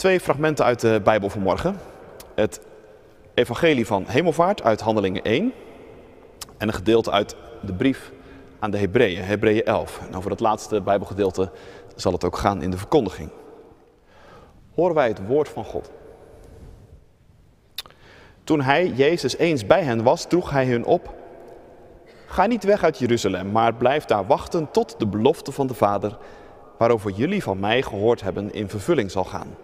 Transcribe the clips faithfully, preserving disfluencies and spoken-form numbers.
Twee fragmenten uit de Bijbel vanmorgen. Het evangelie van Hemelvaart uit Handelingen één en een gedeelte uit de brief aan de Hebreeën, Hebreeën elf. En over dat laatste Bijbelgedeelte zal het ook gaan in de verkondiging. Horen wij het woord van God. Toen hij, Jezus, eens bij hen was, droeg hij hun op: ga niet weg uit Jeruzalem, maar blijf daar wachten tot de belofte van de Vader, waarover jullie van mij gehoord hebben, in vervulling zal gaan.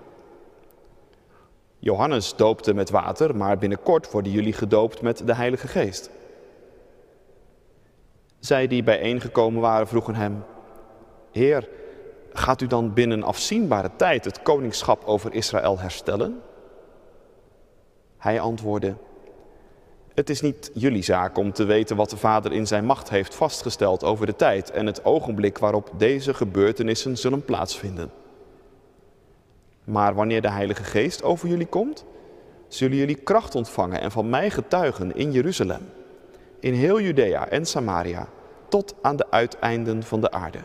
Johannes doopte met water, maar binnenkort worden jullie gedoopt met de Heilige Geest. Zij die bijeengekomen waren vroegen hem: Heer, gaat u dan binnen afzienbare tijd het koningschap over Israël herstellen? Hij antwoordde: het is niet jullie zaak om te weten wat de Vader in zijn macht heeft vastgesteld over de tijd en het ogenblik waarop deze gebeurtenissen zullen plaatsvinden. Maar wanneer de Heilige Geest over jullie komt, zullen jullie kracht ontvangen en van mij getuigen in Jeruzalem, in heel Judea en Samaria, tot aan de uiteinden van de aarde.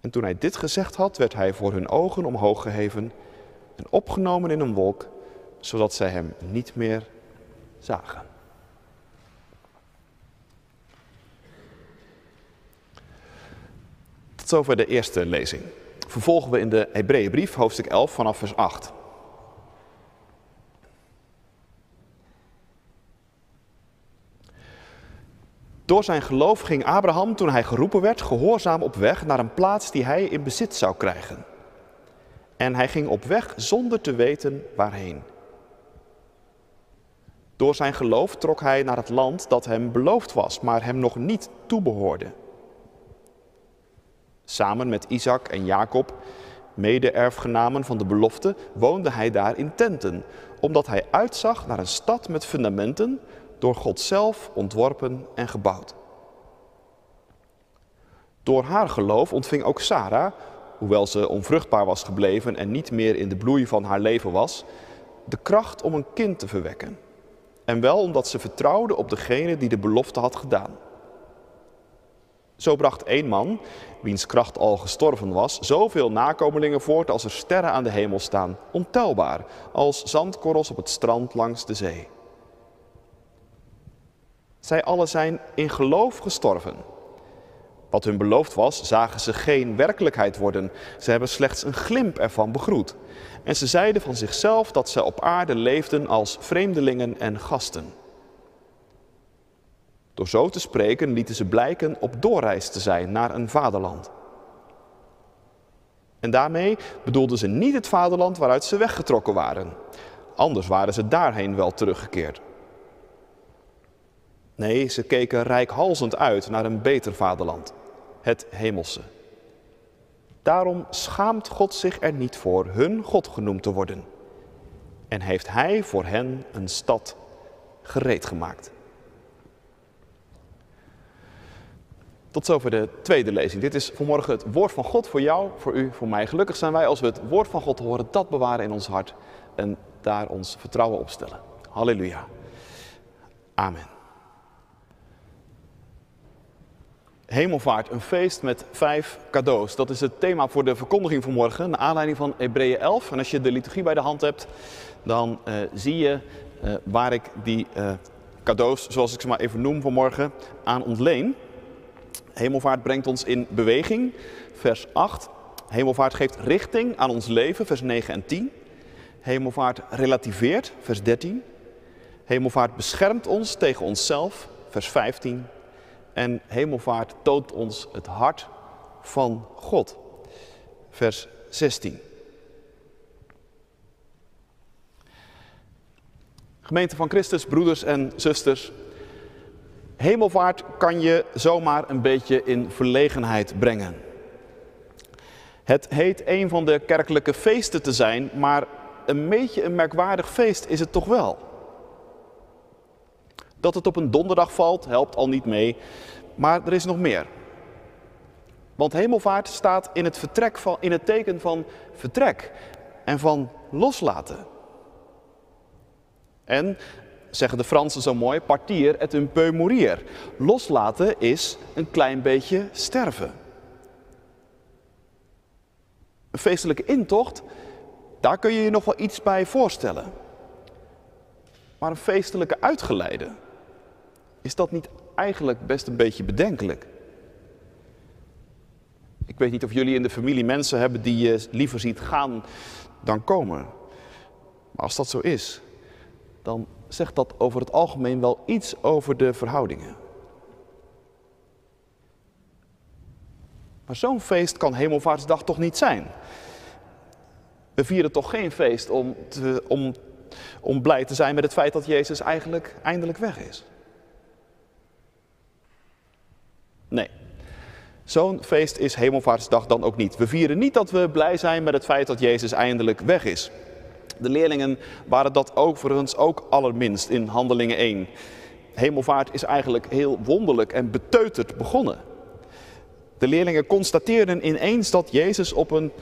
En toen hij dit gezegd had, werd hij voor hun ogen omhoog geheven en opgenomen in een wolk, zodat zij hem niet meer zagen. Tot zover de eerste lezing. Vervolgen we in de Hebreeënbrief, hoofdstuk elf, vanaf vers acht. Door zijn geloof ging Abraham, toen hij geroepen werd, gehoorzaam op weg naar een plaats die hij in bezit zou krijgen. En hij ging op weg zonder te weten waarheen. Door zijn geloof trok hij naar het land dat hem beloofd was, maar hem nog niet toebehoorde. Samen met Isaac en Jacob, mede-erfgenamen van de belofte, woonde hij daar in tenten, omdat hij uitzag naar een stad met fundamenten, door God zelf ontworpen en gebouwd. Door haar geloof ontving ook Sarah, hoewel ze onvruchtbaar was gebleven en niet meer in de bloei van haar leven was, de kracht om een kind te verwekken. En wel omdat ze vertrouwde op degene die de belofte had gedaan. Zo bracht één man, wiens kracht al gestorven was, zoveel nakomelingen voort als er sterren aan de hemel staan, ontelbaar, als zandkorrels op het strand langs de zee. Zij allen zijn in geloof gestorven. Wat hun beloofd was, zagen ze geen werkelijkheid worden. Ze hebben slechts een glimp ervan begroet. En ze zeiden van zichzelf dat ze op aarde leefden als vreemdelingen en gasten. Door zo te spreken lieten ze blijken op doorreis te zijn naar een vaderland. En daarmee bedoelden ze niet het vaderland waaruit ze weggetrokken waren. Anders waren ze daarheen wel teruggekeerd. Nee, ze keken reikhalzend uit naar een beter vaderland, het hemelse. Daarom schaamt God zich er niet voor hun God genoemd te worden. En heeft hij voor hen een stad gereed gemaakt. Tot zover de tweede lezing. Dit is vanmorgen het woord van God voor jou, voor u, voor mij. Gelukkig zijn wij als we het woord van God horen, dat bewaren in ons hart en daar ons vertrouwen op stellen. Halleluja. Amen. Hemelvaart, een feest met vijf cadeaus. Dat is het thema voor de verkondiging vanmorgen, naar aanleiding van Hebreeën elf. En als je de liturgie bij de hand hebt, dan uh, zie je uh, waar ik die uh, cadeaus, zoals ik ze maar even noem vanmorgen, aan ontleen. Hemelvaart brengt ons in beweging, vers acht. Hemelvaart geeft richting aan ons leven, vers negen en tien. Hemelvaart relativeert, vers dertien. Hemelvaart beschermt ons tegen onszelf, vers vijftien. En hemelvaart toont ons het hart van God, vers zestien. Gemeente van Christus, broeders en zusters. Hemelvaart kan je zomaar een beetje in verlegenheid brengen. Het heet een van de kerkelijke feesten te zijn, maar een beetje een merkwaardig feest is het toch wel. Dat het op een donderdag valt, helpt al niet mee. Maar er is nog meer. Want hemelvaart staat in het, vertrek van, in het teken van vertrek en van loslaten. En, zeggen de Fransen zo mooi, partir et un peu mourir. Loslaten is een klein beetje sterven. Een feestelijke intocht, daar kun je je nog wel iets bij voorstellen. Maar een feestelijke uitgeleide, is dat niet eigenlijk best een beetje bedenkelijk? Ik weet niet of jullie in de familie mensen hebben die je liever ziet gaan dan komen. Maar als dat zo is, dan zegt dat over het algemeen wel iets over de verhoudingen. Maar zo'n feest kan Hemelvaartsdag toch niet zijn? We vieren toch geen feest om, te, om, om blij te zijn met het feit dat Jezus eigenlijk eindelijk weg is? Nee, zo'n feest is Hemelvaartsdag dan ook niet. We vieren niet dat we blij zijn met het feit dat Jezus eindelijk weg is. De leerlingen waren dat overigens ook allerminst in Handelingen één. Hemelvaart is eigenlijk heel wonderlijk en beteuterd begonnen. De leerlingen constateerden ineens dat Jezus op een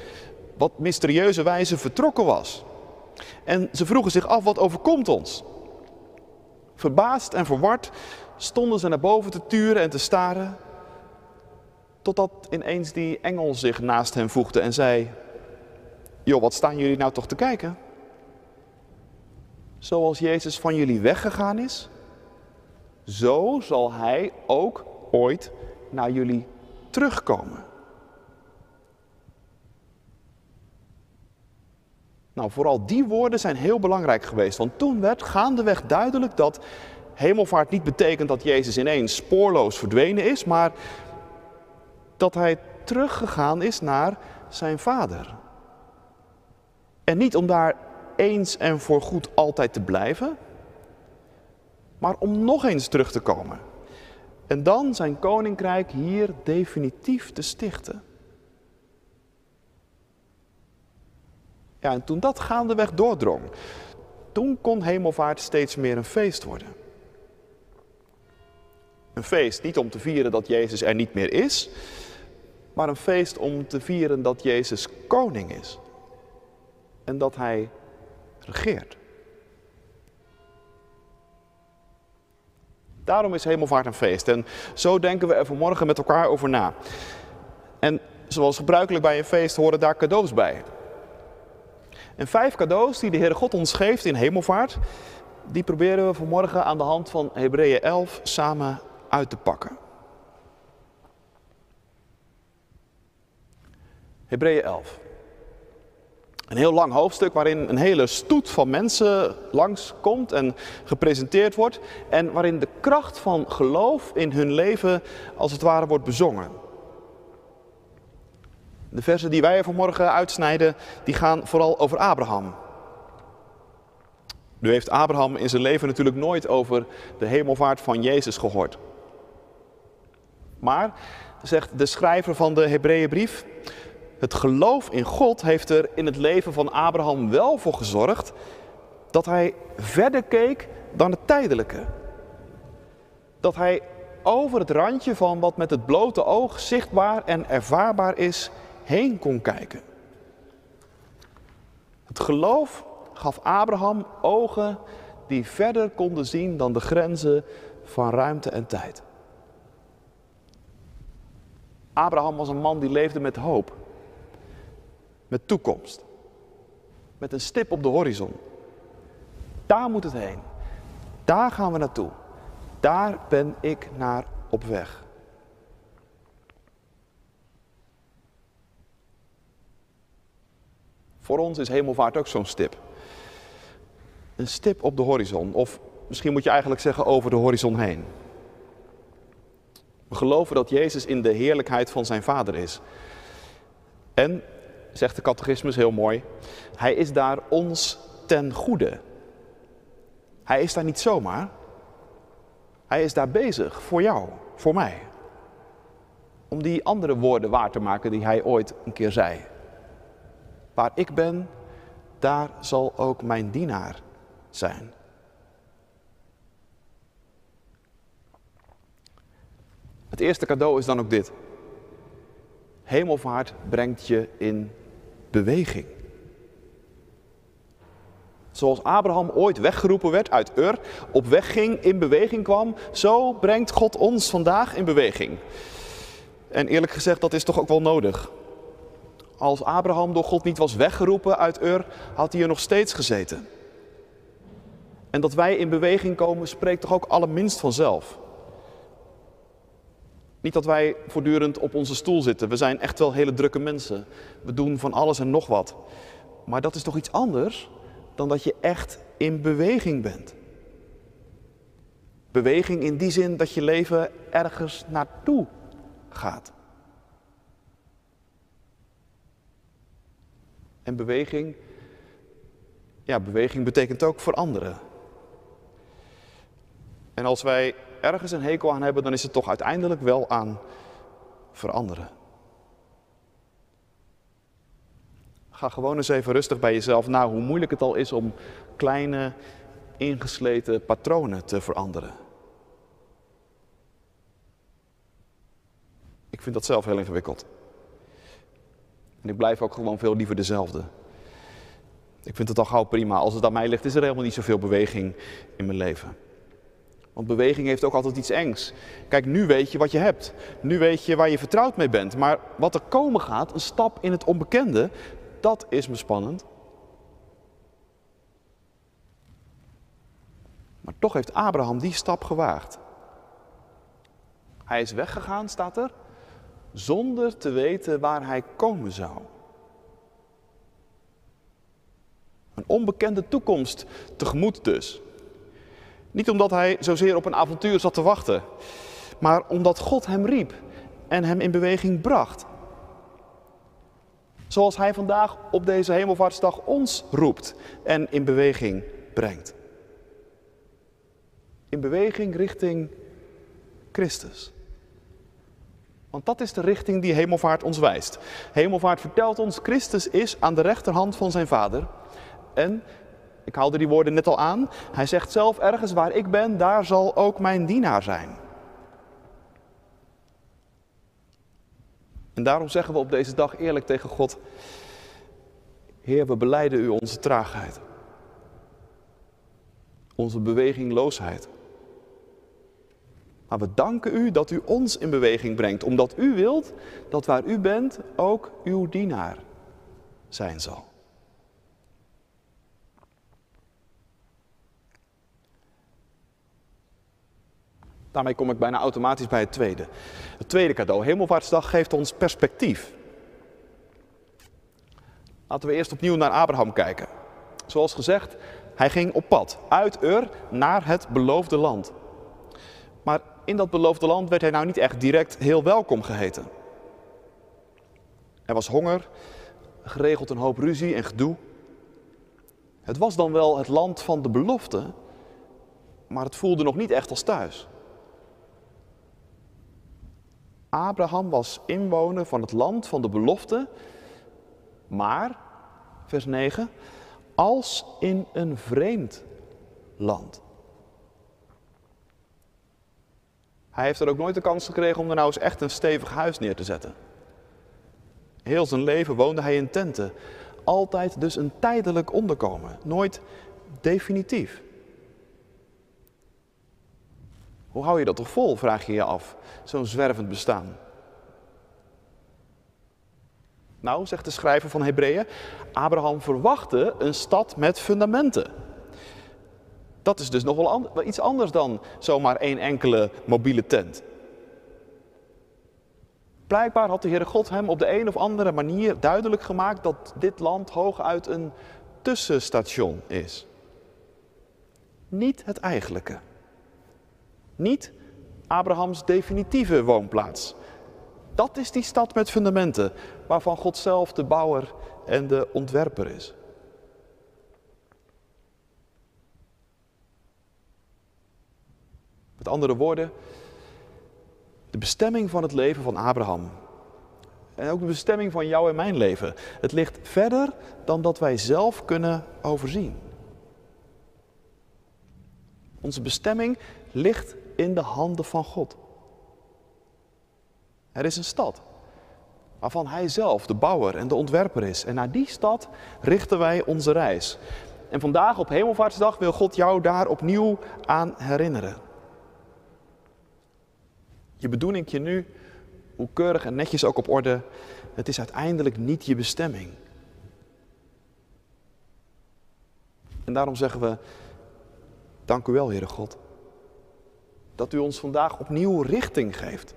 wat mysterieuze wijze vertrokken was. En ze vroegen zich af, wat overkomt ons? Verbaasd en verward stonden ze naar boven te turen en te staren, totdat ineens die engel zich naast hen voegde en zei: joh, wat staan jullie nou toch te kijken? Zoals Jezus van jullie weggegaan is, zo zal hij ook ooit naar jullie terugkomen. Nou, vooral die woorden zijn heel belangrijk geweest, want toen werd gaandeweg duidelijk dat Hemelvaart niet betekent dat Jezus ineens spoorloos verdwenen is, maar dat hij teruggegaan is naar zijn Vader. En niet om daar eens en voor goed altijd te blijven, maar om nog eens terug te komen. En dan zijn koninkrijk hier definitief te stichten. Ja, en toen dat gaandeweg doordrong, toen kon Hemelvaart steeds meer een feest worden. Een feest niet om te vieren dat Jezus er niet meer is, maar een feest om te vieren dat Jezus koning is. En dat hij regeert. Daarom is Hemelvaart een feest. En zo denken we er vanmorgen met elkaar over na. En zoals gebruikelijk bij een feest horen daar cadeaus bij. En vijf cadeaus die de Heere God ons geeft in Hemelvaart, die proberen we vanmorgen aan de hand van Hebreeën elf samen uit te pakken. Hebreeën elf. Een heel lang hoofdstuk waarin een hele stoet van mensen langskomt en gepresenteerd wordt. En waarin de kracht van geloof in hun leven als het ware wordt bezongen. De versen die wij er vanmorgen uitsnijden, die gaan vooral over Abraham. Nu heeft Abraham in zijn leven natuurlijk nooit over de hemelvaart van Jezus gehoord. Maar, zegt de schrijver van de Hebreeënbrief, het geloof in God heeft er in het leven van Abraham wel voor gezorgd dat hij verder keek dan het tijdelijke. Dat hij over het randje van wat met het blote oog zichtbaar en ervaarbaar is, heen kon kijken. Het geloof gaf Abraham ogen die verder konden zien dan de grenzen van ruimte en tijd. Abraham was een man die leefde met hoop. Met toekomst. Met een stip op de horizon. Daar moet het heen. Daar gaan we naartoe. Daar ben ik naar op weg. Voor ons is hemelvaart ook zo'n stip. Een stip op de horizon. Of misschien moet je eigenlijk zeggen over de horizon heen. We geloven dat Jezus in de heerlijkheid van zijn Vader is. En, zegt de catechismus heel mooi, hij is daar ons ten goede. Hij is daar niet zomaar. Hij is daar bezig voor jou, voor mij. Om die andere woorden waar te maken die hij ooit een keer zei. Waar ik ben, daar zal ook mijn dienaar zijn. Het eerste cadeau is dan ook dit. Hemelvaart brengt je in beweging. Zoals Abraham ooit weggeroepen werd uit Ur, op weg ging, in beweging kwam, zo brengt God ons vandaag in beweging. En eerlijk gezegd, dat is toch ook wel nodig. Als Abraham door God niet was weggeroepen uit Ur, had hij er nog steeds gezeten. En dat wij in beweging komen, spreekt toch ook allerminst vanzelf. Niet dat wij voortdurend op onze stoel zitten. We zijn echt wel hele drukke mensen. We doen van alles en nog wat. Maar dat is toch iets anders dan dat je echt in beweging bent. Beweging in die zin dat je leven ergens naartoe gaat. En beweging, ja, beweging betekent ook veranderen. En als wij ergens een hekel aan hebben, dan is het toch uiteindelijk wel aan veranderen. Ga gewoon eens even rustig bij jezelf na hoe moeilijk het al is om kleine, ingesleten patronen te veranderen. Ik vind dat zelf heel ingewikkeld. En ik blijf ook gewoon veel liever dezelfde. Ik vind het al gauw prima. Als het aan mij ligt, is er helemaal niet zoveel beweging in mijn leven. Want beweging heeft ook altijd iets engs. Kijk, nu weet je wat je hebt. Nu weet je waar je vertrouwd mee bent. Maar wat er komen gaat, een stap in het onbekende, dat is me spannend. Maar toch heeft Abraham die stap gewaagd. Hij is weggegaan, staat er, zonder te weten waar hij komen zou. Een onbekende toekomst tegemoet dus. Niet omdat hij zozeer op een avontuur zat te wachten, maar omdat God hem riep en hem in beweging bracht. Zoals hij vandaag op deze Hemelvaartsdag ons roept en in beweging brengt. In beweging richting Christus. Want dat is de richting die Hemelvaart ons wijst. Hemelvaart vertelt ons, Christus is aan de rechterhand van zijn Vader. En, ik haalde die woorden net al aan, hij zegt zelf ergens waar ik ben, daar zal ook mijn dienaar zijn. En daarom zeggen we op deze dag eerlijk tegen God, Heer, we belijden u onze traagheid. Onze bewegingloosheid. Maar we danken u dat u ons in beweging brengt, omdat u wilt dat waar u bent ook uw dienaar zijn zal. Daarmee kom ik bijna automatisch bij het tweede. Het tweede cadeau, Hemelvaartsdag, geeft ons perspectief. Laten we eerst opnieuw naar Abraham kijken. Zoals gezegd, hij ging op pad, uit Ur naar het beloofde land. Maar in dat beloofde land werd hij nou niet echt direct heel welkom geheten. Er was honger, geregeld een hoop ruzie en gedoe. Het was dan wel het land van de belofte, maar het voelde nog niet echt als thuis. Abraham was inwoner van het land van de belofte, maar, vers negen, als in een vreemd land. Hij heeft er ook nooit de kans gekregen om er nou eens echt een stevig huis neer te zetten. Heel zijn leven woonde hij in tenten. Altijd dus een tijdelijk onderkomen. Nooit definitief. Hoe hou je dat toch vol, vraag je je af. Zo'n zwervend bestaan. Nou, zegt de schrijver van Hebreeën, Abraham verwachtte een stad met fundamenten. Dat is dus nog wel an- iets anders dan zomaar één enkele mobiele tent. Blijkbaar had de Heere God hem op de een of andere manier duidelijk gemaakt dat dit land hooguit een tussenstation is. Niet het eigenlijke. Niet Abrahams definitieve woonplaats. Dat is die stad met fundamenten, waarvan God zelf de bouwer en de ontwerper is. Met andere woorden, de bestemming van het leven van Abraham. En ook de bestemming van jou en mijn leven. Het ligt verder dan dat wij zelf kunnen overzien. Onze bestemming ligt in de handen van God. Er is een stad waarvan hij zelf de bouwer en de ontwerper is. En naar die stad richten wij onze reis. En vandaag op Hemelvaartsdag wil God jou daar opnieuw aan herinneren. Je bedoelingje nu, hoe keurig en netjes ook op orde, het is uiteindelijk niet je bestemming. En daarom zeggen we, dank u wel, Heere God, dat u ons vandaag opnieuw richting geeft.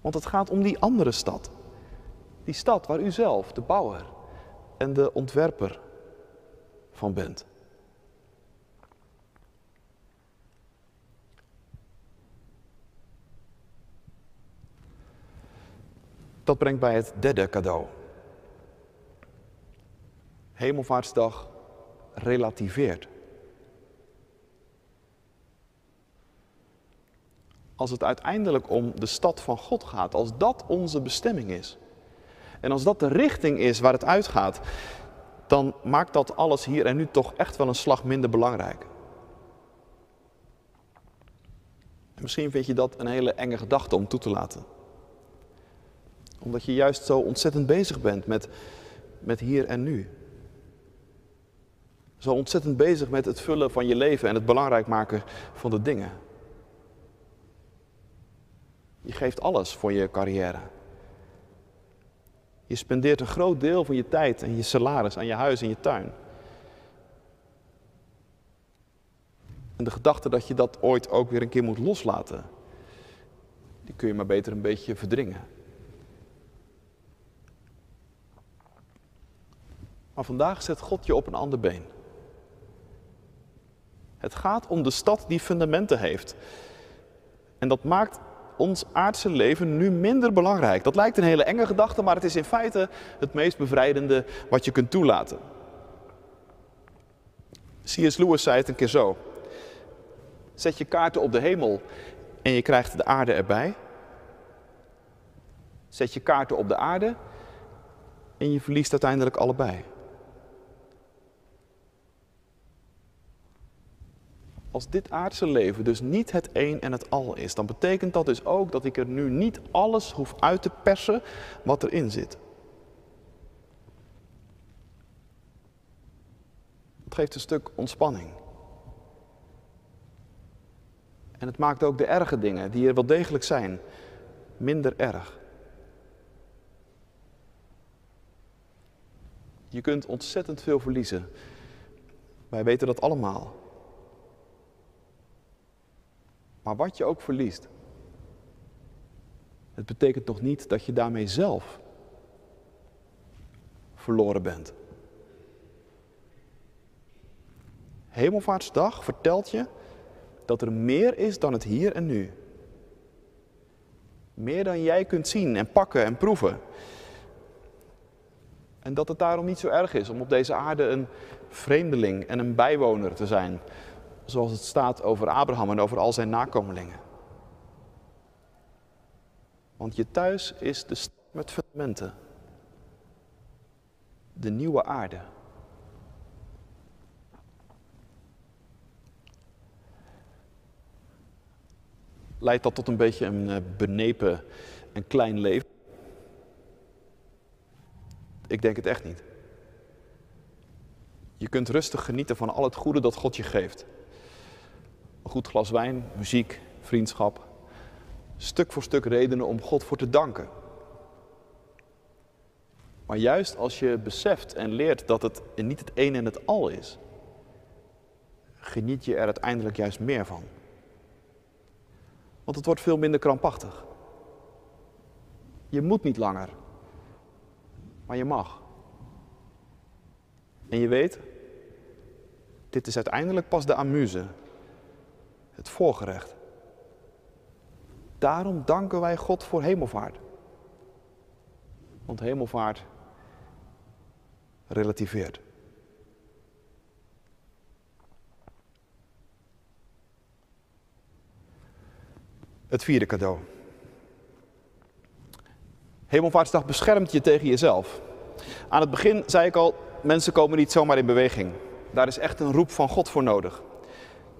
Want het gaat om die andere stad. Die stad waar u zelf, de bouwer en de ontwerper van bent. Dat brengt bij het derde cadeau. Hemelvaartsdag relativeert. Als het uiteindelijk om de stad van God gaat, als dat onze bestemming is, en als dat de richting is waar het uitgaat, dan maakt dat alles hier en nu toch echt wel een slag minder belangrijk. En misschien vind je dat een hele enge gedachte om toe te laten. Omdat je juist zo ontzettend bezig bent met, met hier en nu. Zo ontzettend bezig met het vullen van je leven en het belangrijk maken van de dingen. Je geeft alles voor je carrière. Je spendeert een groot deel van je tijd en je salaris aan je huis en je tuin. En de gedachte dat je dat ooit ook weer een keer moet loslaten, die kun je maar beter een beetje verdringen. Maar vandaag zet God je op een ander been. Het gaat om de stad die fundamenten heeft. En dat maakt ons aardse leven nu minder belangrijk. Dat lijkt een hele enge gedachte, maar het is in feite het meest bevrijdende wat je kunt toelaten. C S Lewis zei het een keer zo. Zet je kaarten op de hemel en je krijgt de aarde erbij. Zet je kaarten op de aarde en je verliest uiteindelijk allebei. Als dit aardse leven dus niet het een en het al is, dan betekent dat dus ook dat ik er nu niet alles hoef uit te persen wat erin zit. Het geeft een stuk ontspanning. En het maakt ook de erge dingen, die er wel degelijk zijn, minder erg. Je kunt ontzettend veel verliezen. Wij weten dat allemaal. Maar wat je ook verliest, het betekent nog niet dat je daarmee zelf verloren bent. Hemelvaartsdag vertelt je dat er meer is dan het hier en nu. Meer dan jij kunt zien en pakken en proeven. En dat het daarom niet zo erg is om op deze aarde een vreemdeling en een bijwoner te zijn. Zoals het staat over Abraham en over al zijn nakomelingen. Want je thuis is de stad met fundamenten. De nieuwe aarde. Leidt dat tot een beetje een benepen en klein leven? Ik denk het echt niet. Je kunt rustig genieten van al het goede dat God je geeft. Een goed glas wijn, muziek, vriendschap. Stuk voor stuk redenen om God voor te danken. Maar juist als je beseft en leert dat het niet het een en het al is, geniet je er uiteindelijk juist meer van. Want het wordt veel minder krampachtig. Je moet niet langer, maar je mag. En je weet, dit is uiteindelijk pas de amuse. Het voorgerecht. Daarom danken wij God voor hemelvaart. Want hemelvaart relativeert. Het vierde cadeau. Hemelvaartsdag beschermt je tegen jezelf. Aan het begin zei ik al, mensen komen niet zomaar in beweging. Daar is echt een roep van God voor nodig.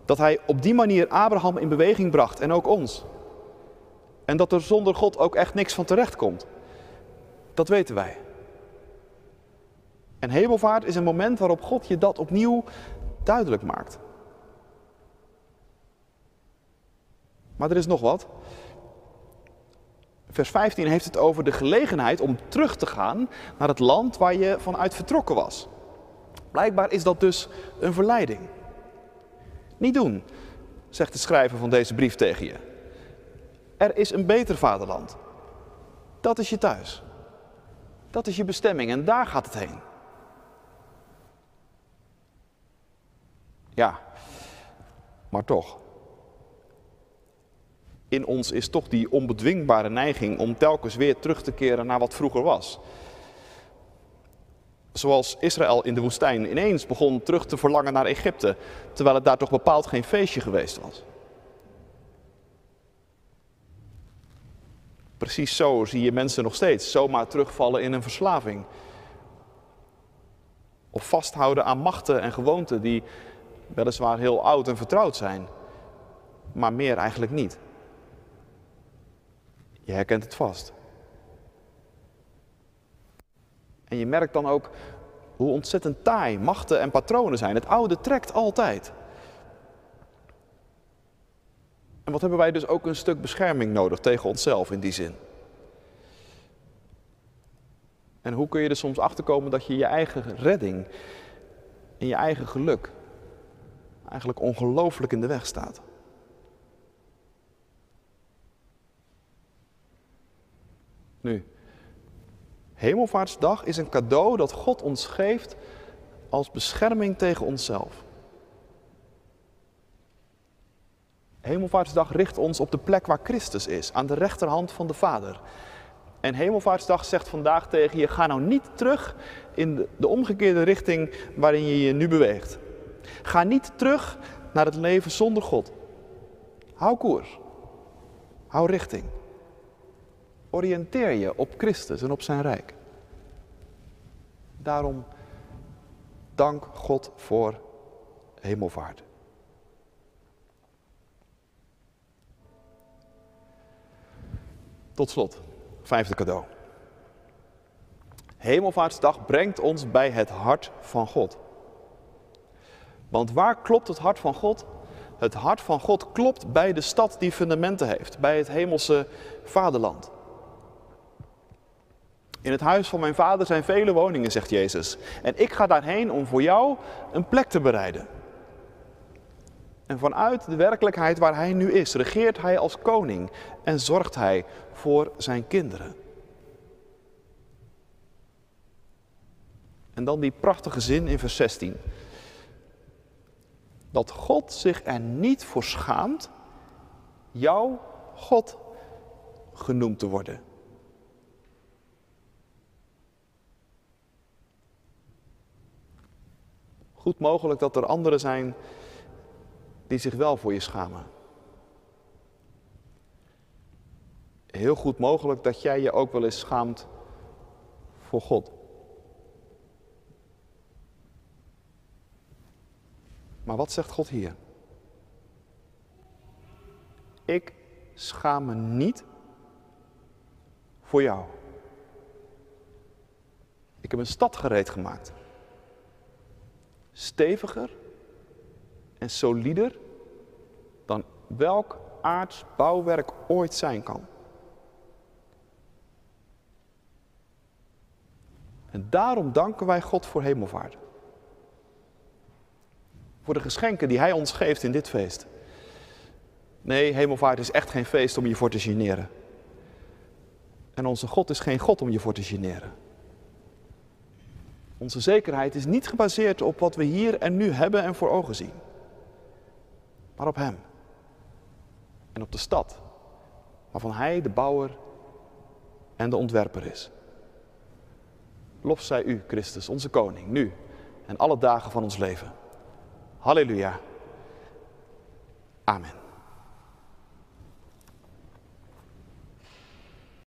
Dat hij op die manier Abraham in beweging bracht en ook ons. En dat er zonder God ook echt niks van terecht komt. Dat weten wij. En hemelvaart is een moment waarop God je dat opnieuw duidelijk maakt. Maar er is nog wat. Vers vijftien heeft het over de gelegenheid om terug te gaan naar het land waar je vanuit vertrokken was. Blijkbaar is dat dus een verleiding. Niet doen, zegt de schrijver van deze brief tegen je. Er is een beter vaderland. Dat is je thuis. Dat is je bestemming en daar gaat het heen. Ja, maar toch. In ons is toch die onbedwingbare neiging om telkens weer terug te keren naar wat vroeger was. Zoals Israël in de woestijn ineens begon terug te verlangen naar Egypte, terwijl het daar toch bepaald geen feestje geweest was. Precies zo zie je mensen nog steeds zomaar terugvallen in een verslaving. Of vasthouden aan machten en gewoonten die weliswaar heel oud en vertrouwd zijn, maar meer eigenlijk niet. Je herkent het vast. En je merkt dan ook hoe ontzettend taai machten en patronen zijn. Het oude trekt altijd. En wat hebben wij dus ook een stuk bescherming nodig tegen onszelf in die zin. En hoe kun je er soms achterkomen dat je je eigen redding en je eigen geluk eigenlijk ongelooflijk in de weg staat. Nu, Hemelvaartsdag is een cadeau dat God ons geeft als bescherming tegen onszelf. Hemelvaartsdag richt ons op de plek waar Christus is, aan de rechterhand van de Vader. En Hemelvaartsdag zegt vandaag tegen je, ga nou niet terug in de omgekeerde richting waarin je je nu beweegt. Ga niet terug naar het leven zonder God. Hou koers. Hou richting. Oriënteer je op Christus en op zijn rijk. Daarom dank God voor hemelvaart. Tot slot, vijfde cadeau. Hemelvaartsdag brengt ons bij het hart van God. Want waar klopt het hart van God? Het hart van God klopt bij de stad die fundamenten heeft, bij het hemelse vaderland. In het huis van mijn vader zijn vele woningen, zegt Jezus. En ik ga daarheen om voor jou een plek te bereiden. En vanuit de werkelijkheid waar hij nu is, regeert hij als koning en zorgt hij voor zijn kinderen. En dan die prachtige zin in vers zestien. Dat God zich er niet voor schaamt, jouw God genoemd te worden. Goed mogelijk dat er anderen zijn die zich wel voor je schamen. Heel goed mogelijk dat jij je ook wel eens schaamt voor God. Maar wat zegt God hier? Ik schaam me niet voor jou. Ik heb een stad gereed gemaakt. Steviger en solider dan welk aards bouwwerk ooit zijn kan. En daarom danken wij God voor hemelvaart. Voor de geschenken die Hij ons geeft in dit feest. Nee, hemelvaart is echt geen feest om je voor te generen. En onze God is geen God om je voor te generen. Onze zekerheid is niet gebaseerd op wat we hier en nu hebben en voor ogen zien. Maar op Hem. En op de stad, waarvan Hij de bouwer en de ontwerper is. Lof zij U, Christus, onze Koning, nu en alle dagen van ons leven. Halleluja. Amen.